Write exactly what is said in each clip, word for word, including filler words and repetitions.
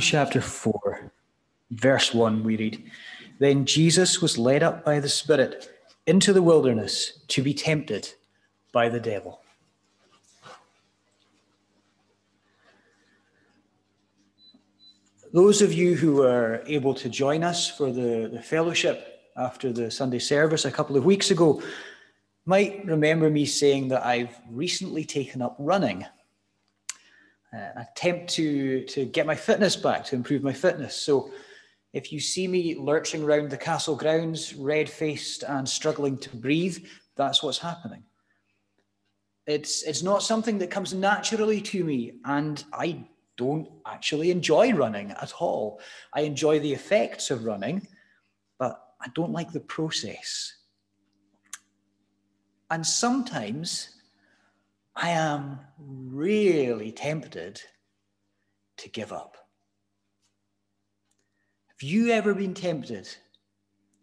Chapter four, verse one, we read, "Then Jesus was led up by the Spirit into the wilderness to be tempted by the devil." Those of you who were able to join us for the, the fellowship after the Sunday service a couple of weeks ago might remember me saying that I've recently taken up running. An attempt to, to get my fitness back, to improve my fitness. So if you see me lurching around the castle grounds, red-faced and struggling to breathe, that's what's happening. It's, it's not something that comes naturally to me, and I don't actually enjoy running at all. I enjoy the effects of running, but I don't like the process. And sometimes I am really tempted to give up. Have you ever been tempted?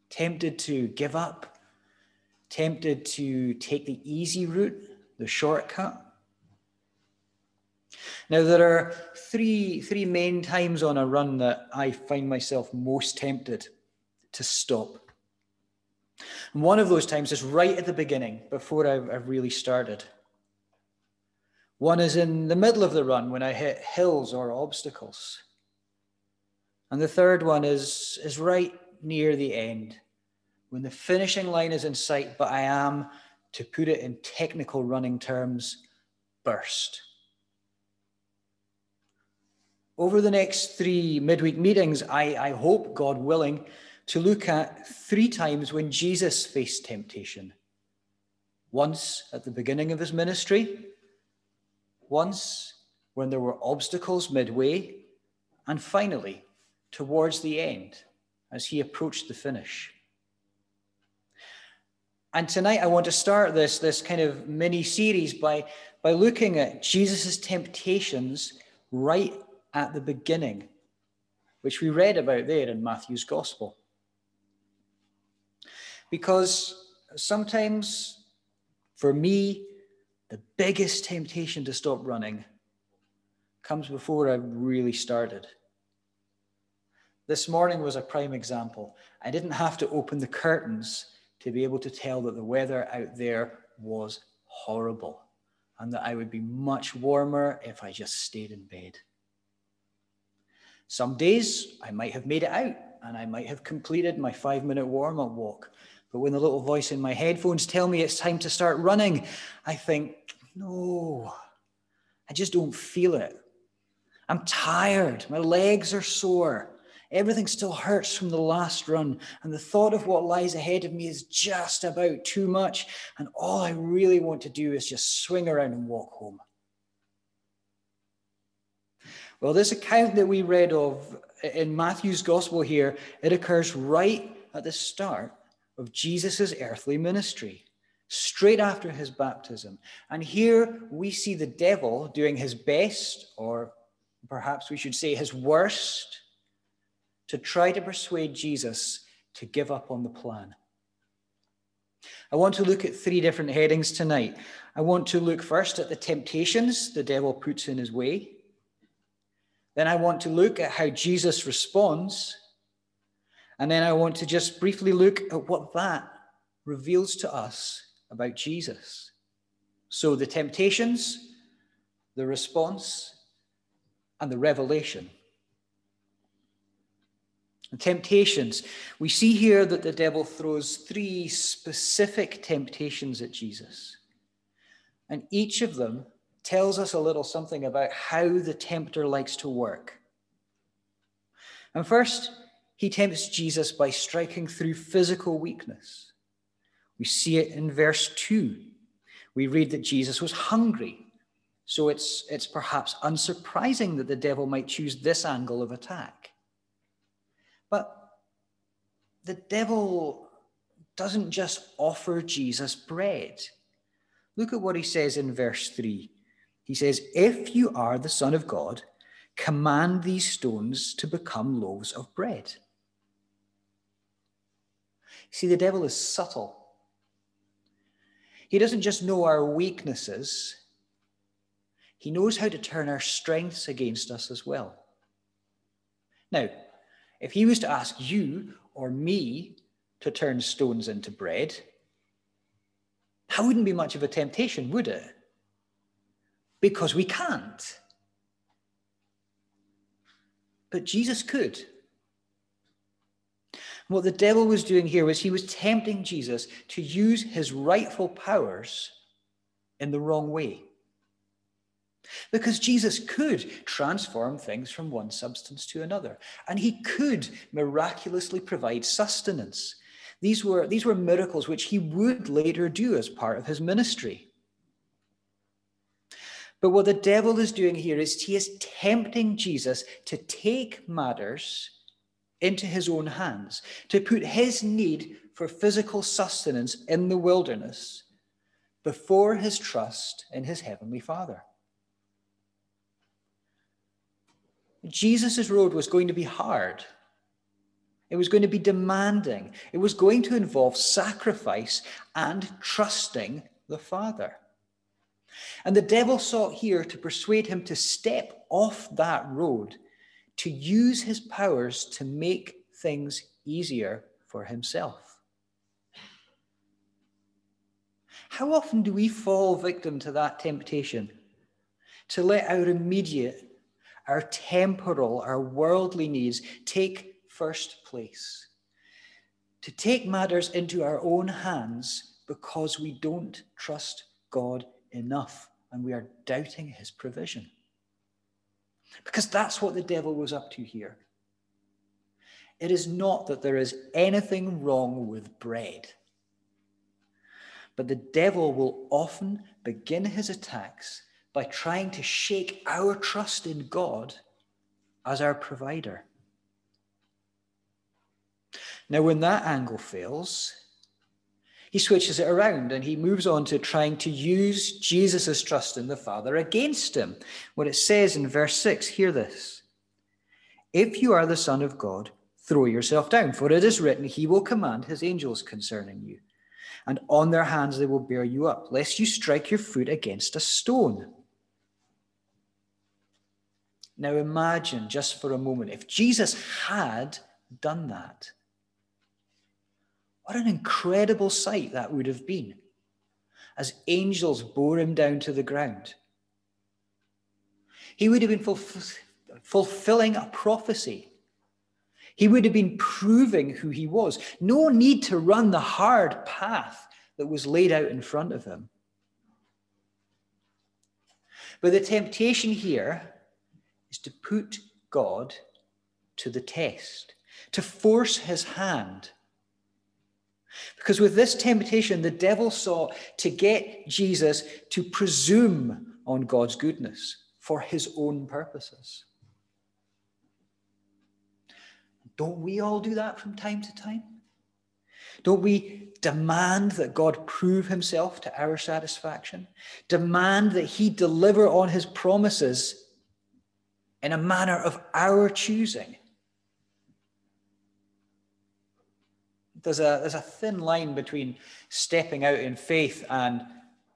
Tempted to give up? Tempted to take the easy route, the shortcut? Now, there are three, three main times on a run that I find myself most tempted to stop. And one of those times is right at the beginning, before I've, I've really started. One is in the middle of the run when I hit hills or obstacles. And the third one is, is right near the end, when the finishing line is in sight, but I am, to put it in technical running terms, burst. Over the next three midweek meetings, I, I hope, God willing, to look at three times when Jesus faced temptation. Once at the beginning of his ministry, once when there were obstacles midway, and finally, towards the end, as he approached the finish. And tonight I want to start this, this kind of mini-series by, by looking at Jesus' temptations right at the beginning, which we read about there in Matthew's Gospel. Because sometimes, for me, the biggest temptation to stop running comes before I really started. This morning was a prime example. I didn't have to open the curtains to be able to tell that the weather out there was horrible and that I would be much warmer if I just stayed in bed. Some days I might have made it out and I might have completed my five-minute warm-up walk. But when the little voice in my headphones tell me it's time to start running, I think, no, I just don't feel it. I'm tired. My legs are sore. Everything still hurts from the last run. And the thought of what lies ahead of me is just about too much. And all I really want to do is just swing around and walk home. Well, this account that we read of in Matthew's Gospel here, it occurs right at the start of Jesus's earthly ministry, straight after his baptism. And here we see the devil doing his best, or perhaps we should say his worst, to try to persuade Jesus to give up on the plan. I want to look at three different headings tonight. I want to look first at the temptations the devil puts in his way. Then I want to look at how Jesus responds. And then I want to just briefly look at what that reveals to us about Jesus. So the temptations, the response, and the revelation. The temptations. We see here that the devil throws three specific temptations at Jesus. And each of them tells us a little something about how the tempter likes to work. And first, he tempts Jesus by striking through physical weakness. We see it in verse two. We read that Jesus was hungry. So it's, it's perhaps unsurprising that the devil might choose this angle of attack. But the devil doesn't just offer Jesus bread. Look at what he says in verse three. He says, "If you are the Son of God, command these stones to become loaves of bread." See, the devil is subtle. He doesn't just know our weaknesses. He knows how to turn our strengths against us as well. Now, if he was to ask you or me to turn stones into bread, that wouldn't be much of a temptation, would it? Because we can't. But Jesus could. What the devil was doing here was he was tempting Jesus to use his rightful powers in the wrong way. Because Jesus could transform things from one substance to another, and he could miraculously provide sustenance. These were, these were miracles which he would later do as part of his ministry. But what the devil is doing here is he is tempting Jesus to take matters into his own hands, to put his need for physical sustenance in the wilderness before his trust in his heavenly Father. Jesus' road was going to be hard. It was going to be demanding. It was going to involve sacrifice and trusting the Father. And the devil sought here to persuade him to step off that road, to use his powers to make things easier for himself. How often do we fall victim to that temptation? To let our immediate, our temporal, our worldly needs take first place. To take matters into our own hands because we don't trust God enough and we are doubting his provision. Because that's what the devil was up to here. It is not that there is anything wrong with bread, but the devil will often begin his attacks by trying to shake our trust in God as our provider. Now, when that angle fails, he switches it around and he moves on to trying to use Jesus' trust in the Father against him. What it says in verse six, hear this. If you are the Son of God, throw yourself down, for it is written, he will command his angels concerning you, and on their hands they will bear you up, lest you strike your foot against a stone. Now imagine just for a moment, if Jesus had done that, what an incredible sight that would have been as angels bore him down to the ground. He would have been fulf- fulfilling a prophecy. He would have been proving who he was. No need to run the hard path that was laid out in front of him. But the temptation here is to put God to the test, to force his hand. Because with this temptation, the devil sought to get Jesus to presume on God's goodness for his own purposes. Don't we all do that from time to time? Don't we demand that God prove himself to our satisfaction? Demand that he deliver on his promises in a manner of our choosing? There's a, there's a thin line between stepping out in faith and,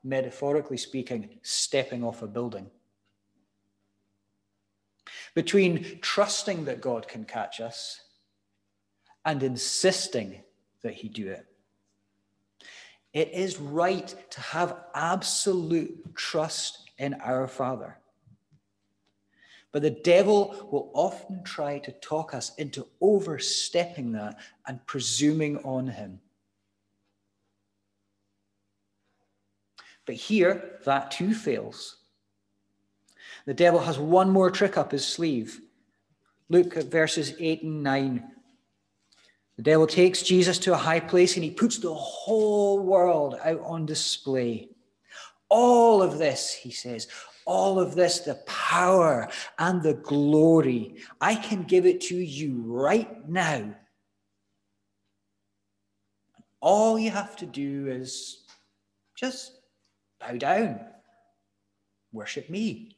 metaphorically speaking, stepping off a building. Between trusting that God can catch us and insisting that he do it. It is right to have absolute trust in our Father. But the devil will often try to talk us into overstepping that and presuming on him. But here, that too fails. The devil has one more trick up his sleeve. Look at verses eight and nine. The devil takes Jesus to a high place and he puts the whole world out on display. All of this, he says, all of this, the power and the glory, I can give it to you right now. All you have to do is just bow down, worship me.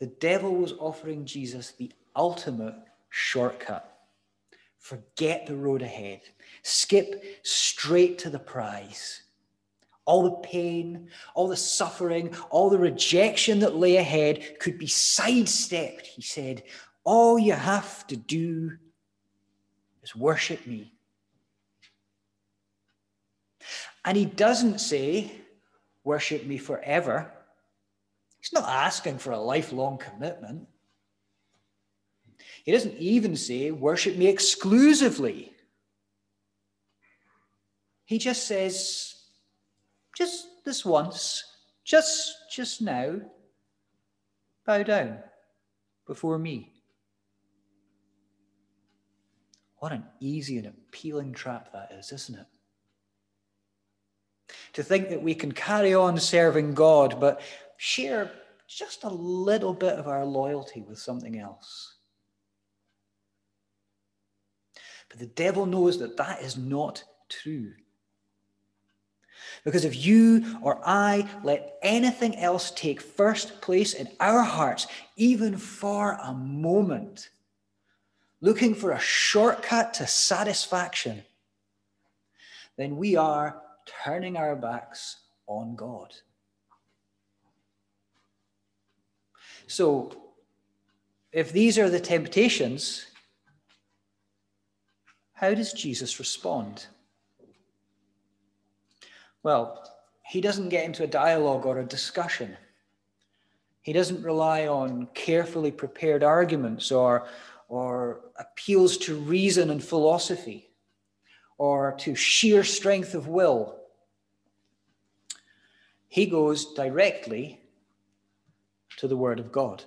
The devil was offering Jesus the ultimate shortcut. Forget the road ahead. Skip straight to the prize. all the pain, all the suffering, all the rejection that lay ahead could be sidestepped, he said. All you have to do is worship me. And he doesn't say, worship me forever. He's not asking for a lifelong commitment. He doesn't even say, worship me exclusively. He just says, just this once, just, just now, bow down before me. What an easy and appealing trap that is, isn't it? To think that we can carry on serving God, but share just a little bit of our loyalty with something else. But the devil knows that that is not true. Because if you or I let anything else take first place in our hearts, even for a moment, looking for a shortcut to satisfaction, then we are turning our backs on God. So, if these are the temptations, how does Jesus respond? Well, he doesn't get into a dialogue or a discussion. He doesn't rely on carefully prepared arguments or, or appeals to reason and philosophy or to sheer strength of will. He goes directly to the Word of God.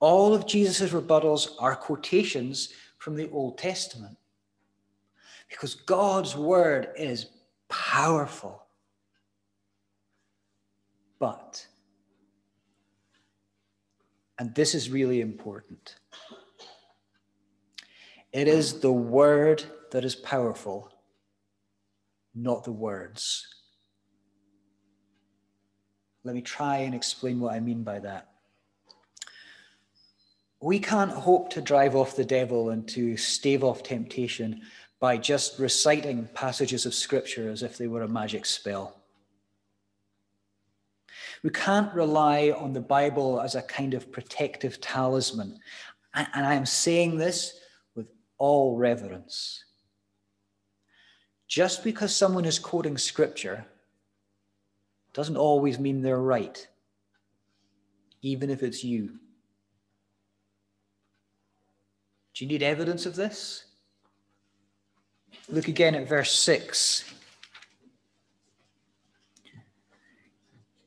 All of Jesus' rebuttals are quotations from the Old Testament, because God's Word is powerful. But, and this is really important, it is the Word that is powerful, not the words. Let me try and explain what I mean by that. We can't hope to drive off the devil and to stave off temptation by just reciting passages of Scripture as if they were a magic spell. We can't rely on the Bible as a kind of protective talisman. And I am saying this with all reverence. Just because someone is quoting Scripture doesn't always mean they're right, even if it's you. Do you need evidence of this? Look again at verse six.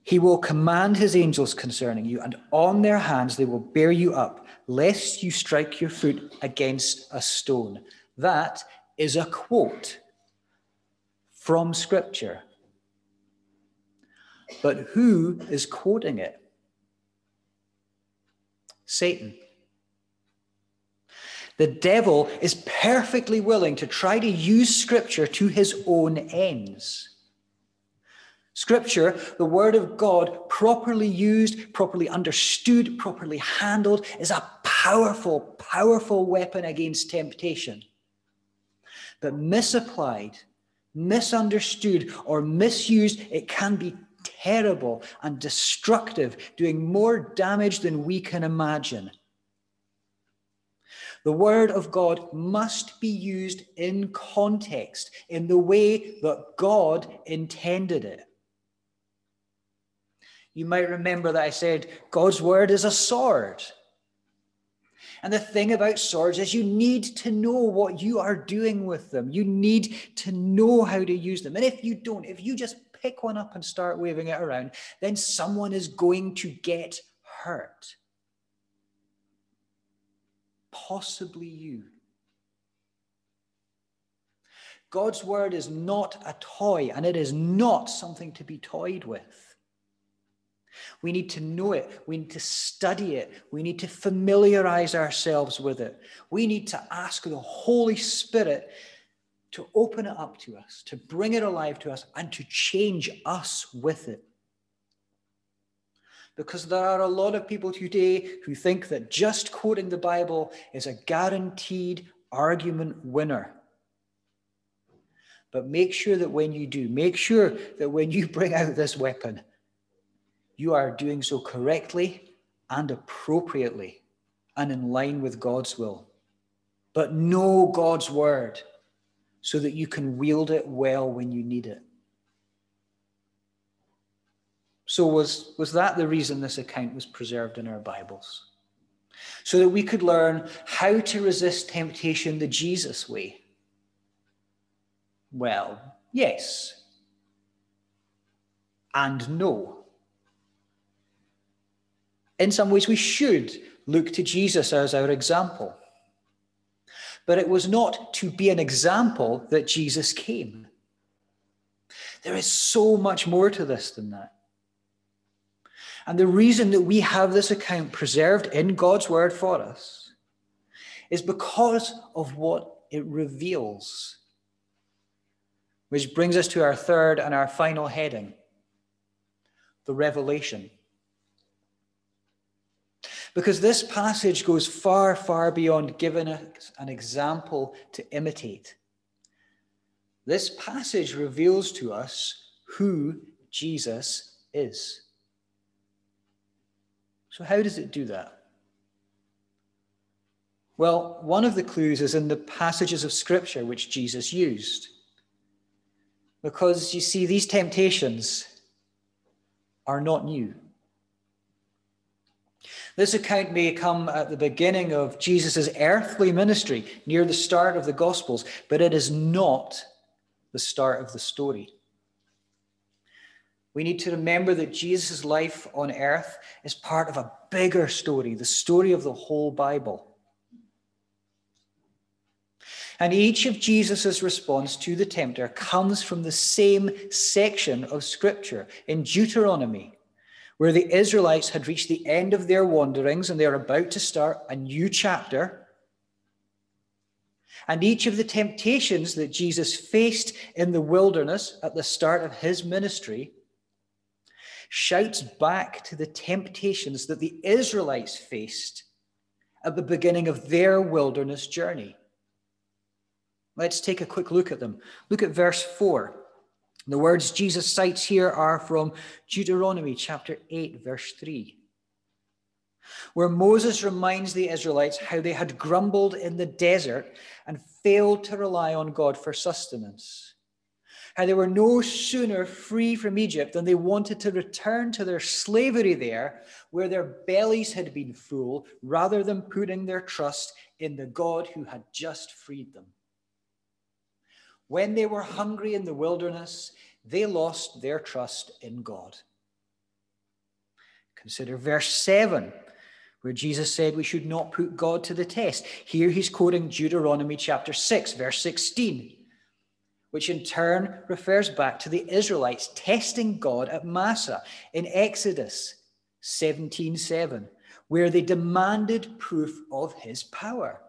He will command his angels concerning you, and on their hands they will bear you up, lest you strike your foot against a stone. That is a quote from Scripture. But who is quoting it? Satan. The devil is perfectly willing to try to use Scripture to his own ends. Scripture, the Word of God, properly used, properly understood, properly handled, is a powerful, powerful weapon against temptation. But misapplied, misunderstood, or misused, it can be terrible and destructive, doing more damage than we can imagine. The Word of God must be used in context, in the way that God intended it. You might remember that I said God's Word is a sword. And the thing about swords is you need to know what you are doing with them. You need to know how to use them. And if you don't, if you just pick one up and start waving it around, then someone is going to get hurt. Possibly you. God's Word is not a toy, and it is not something to be toyed with. We need to know it. We need to study it. We need to familiarize ourselves with it. We need to ask the Holy Spirit to open it up to us, to bring it alive to us, and to change us with it. Because there are a lot of people today who think that just quoting the Bible is a guaranteed argument winner. But make sure that when you do, make sure that when you bring out this weapon, you are doing so correctly and appropriately and in line with God's will. But know God's word so that you can wield it well when you need it. So was, was that the reason this account was preserved in our Bibles? So that we could learn how to resist temptation the Jesus way? Well, yes. And no. In some ways, we should look to Jesus as our example. But it was not to be an example that Jesus came. There is so much more to this than that. And the reason that we have this account preserved in God's word for us is because of what it reveals. Which brings us to our third and our final heading, the revelation. Because this passage goes far, far beyond giving us an example to imitate. This passage reveals to us who Jesus is. So how does it do that? Well, one of the clues is in the passages of Scripture which Jesus used. Because you see, these temptations are not new. This account may come at the beginning of Jesus' earthly ministry, near the start of the Gospels, but it is not the start of the story. We need to remember that Jesus' life on earth is part of a bigger story, the story of the whole Bible. And each of Jesus' response to the tempter comes from the same section of Scripture in Deuteronomy, where the Israelites had reached the end of their wanderings and they are about to start a new chapter. And each of the temptations that Jesus faced in the wilderness at the start of his ministry shouts back to the temptations that the Israelites faced at the beginning of their wilderness journey. Let's take a quick look at them. Look at verse four. The words Jesus cites here are from Deuteronomy chapter eight, verse three, where Moses reminds the Israelites how they had grumbled in the desert and failed to rely on God for sustenance. How they were no sooner free from Egypt than they wanted to return to their slavery there, where their bellies had been full, rather than putting their trust in the God who had just freed them. When they were hungry in the wilderness, they lost their trust in God. Consider verse seven, where Jesus said we should not put God to the test. Here he's quoting Deuteronomy chapter six, verse sixteen, which in turn refers back to the Israelites testing God at Massa in Exodus seventeen seven, where they demanded proof of his power.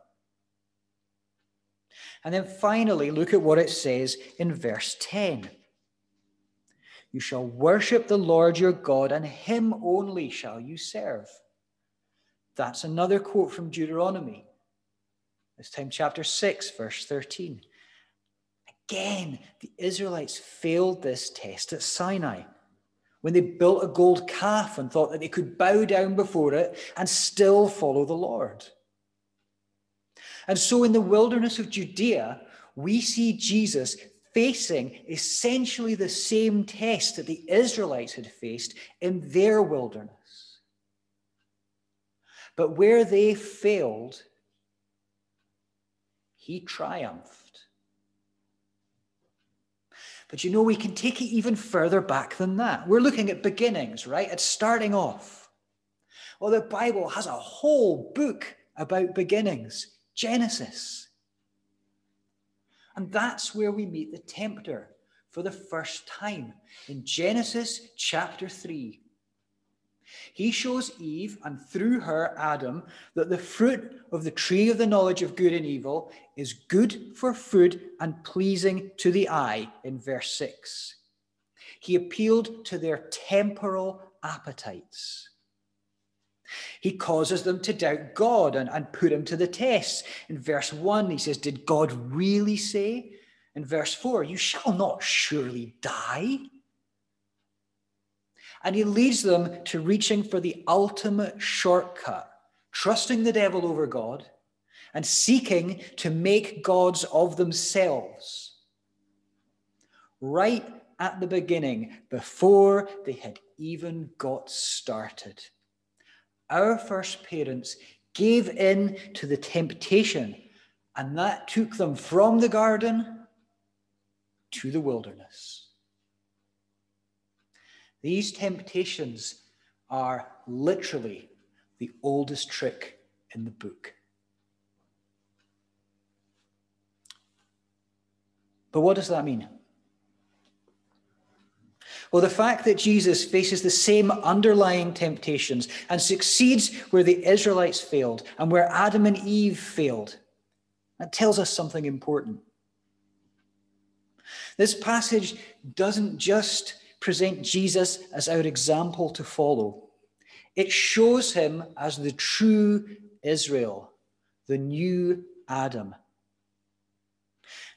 And then finally, look at what it says in verse ten. You shall worship the Lord your God, and him only shall you serve. That's another quote from Deuteronomy. This time chapter six, verse thirteen. Again, the Israelites failed this test at Sinai when they built a gold calf and thought that they could bow down before it and still follow the Lord. And so in the wilderness of Judea, we see Jesus facing essentially the same test that the Israelites had faced in their wilderness. But where they failed, he triumphed. But you know, we can take it even further back than that. We're looking at beginnings, right? At starting off. Well, the Bible has a whole book about beginnings. Genesis. And that's where we meet the tempter for the first time in Genesis chapter three. He shows Eve and through her Adam that the fruit of the tree of the knowledge of good and evil is good for food and pleasing to the eye in verse six. He appealed to their temporal appetites. He causes them to doubt God and, and put him to the test. In verse one, he says, did God really say? in verse four, you shall not surely die. And he leads them to reaching for the ultimate shortcut, trusting the devil over God and seeking to make gods of themselves. Right at the beginning, before they had even got started, our first parents gave in to the temptation, and that took them from the garden to the wilderness. These temptations are literally the oldest trick in the book. But what does that mean? Well, the fact that Jesus faces the same underlying temptations and succeeds where the Israelites failed and where Adam and Eve failed, that tells us something important. This passage doesn't just present Jesus as our example to follow. It shows him as the true Israel, the new Adam.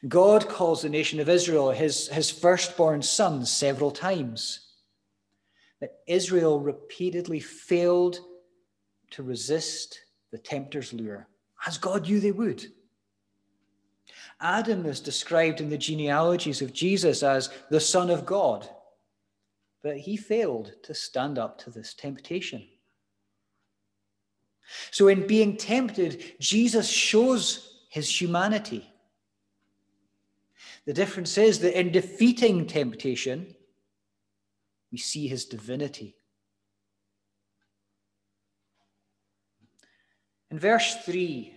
God calls the nation of Israel his, his firstborn son several times. But Israel repeatedly failed to resist the tempter's lure, as God knew they would. Adam is described in the genealogies of Jesus as the Son of God, but he failed to stand up to this temptation. So in being tempted, Jesus shows his humanity. The difference is that in defeating temptation, we see his divinity. In verse three,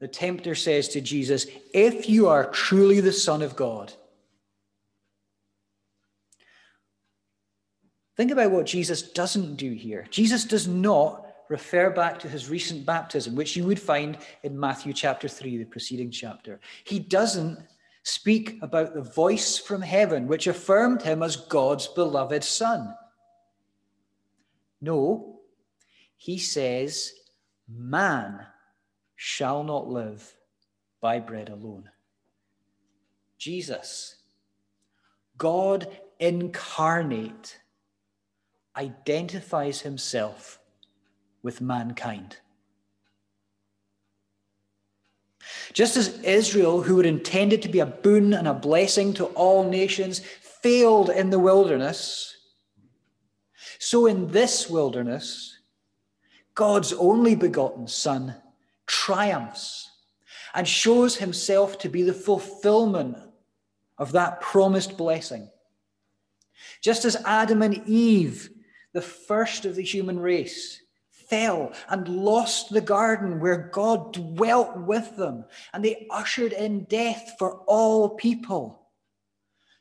the tempter says to Jesus, "If you are truly the Son of God." Think about what Jesus doesn't do here. Jesus does not refer back to his recent baptism, which you would find in Matthew chapter three, the preceding chapter. He doesn't speak about the voice from heaven, which affirmed him as God's beloved son. No, he says, man shall not live by bread alone. Jesus, God incarnate, identifies himself with mankind. Just as Israel, who were intended to be a boon and a blessing to all nations, failed in the wilderness, so in this wilderness, God's only begotten Son triumphs and shows himself to be the fulfillment of that promised blessing. Just as Adam and Eve, the first of the human race, fell and lost the garden where God dwelt with them, and they ushered in death for all people,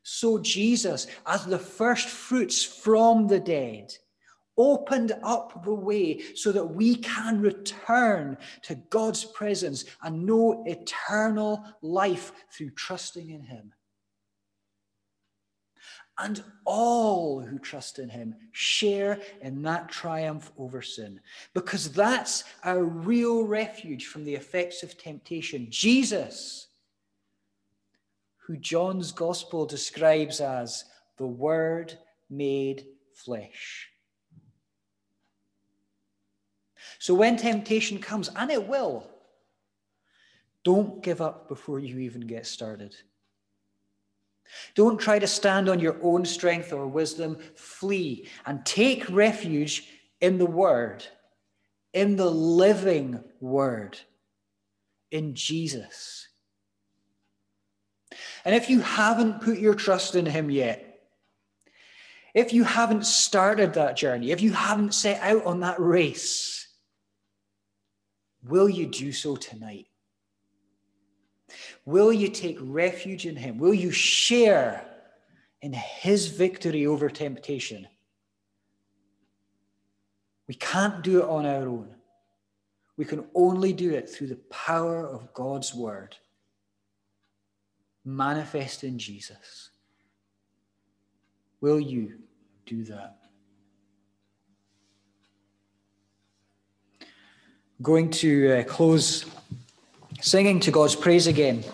so Jesus, as the first fruits from the dead, opened up the way so that we can return to God's presence and know eternal life through trusting in him. And all who trust in him share in that triumph over sin, because that's our real refuge from the effects of temptation. Jesus, who John's gospel describes as the Word made flesh. So when temptation comes, and it will, don't give up before you even get started. Don't try to stand on your own strength or wisdom. Flee and take refuge in the Word, in the living Word, in Jesus. And if you haven't put your trust in him yet, if you haven't started that journey, if you haven't set out on that race, will you do so tonight? Will you take refuge in him? Will you share in his victory over temptation? We can't do it on our own. We can only do it through the power of God's word, manifest in Jesus. Will you do that? I'm going to uh, close singing to God's praise again.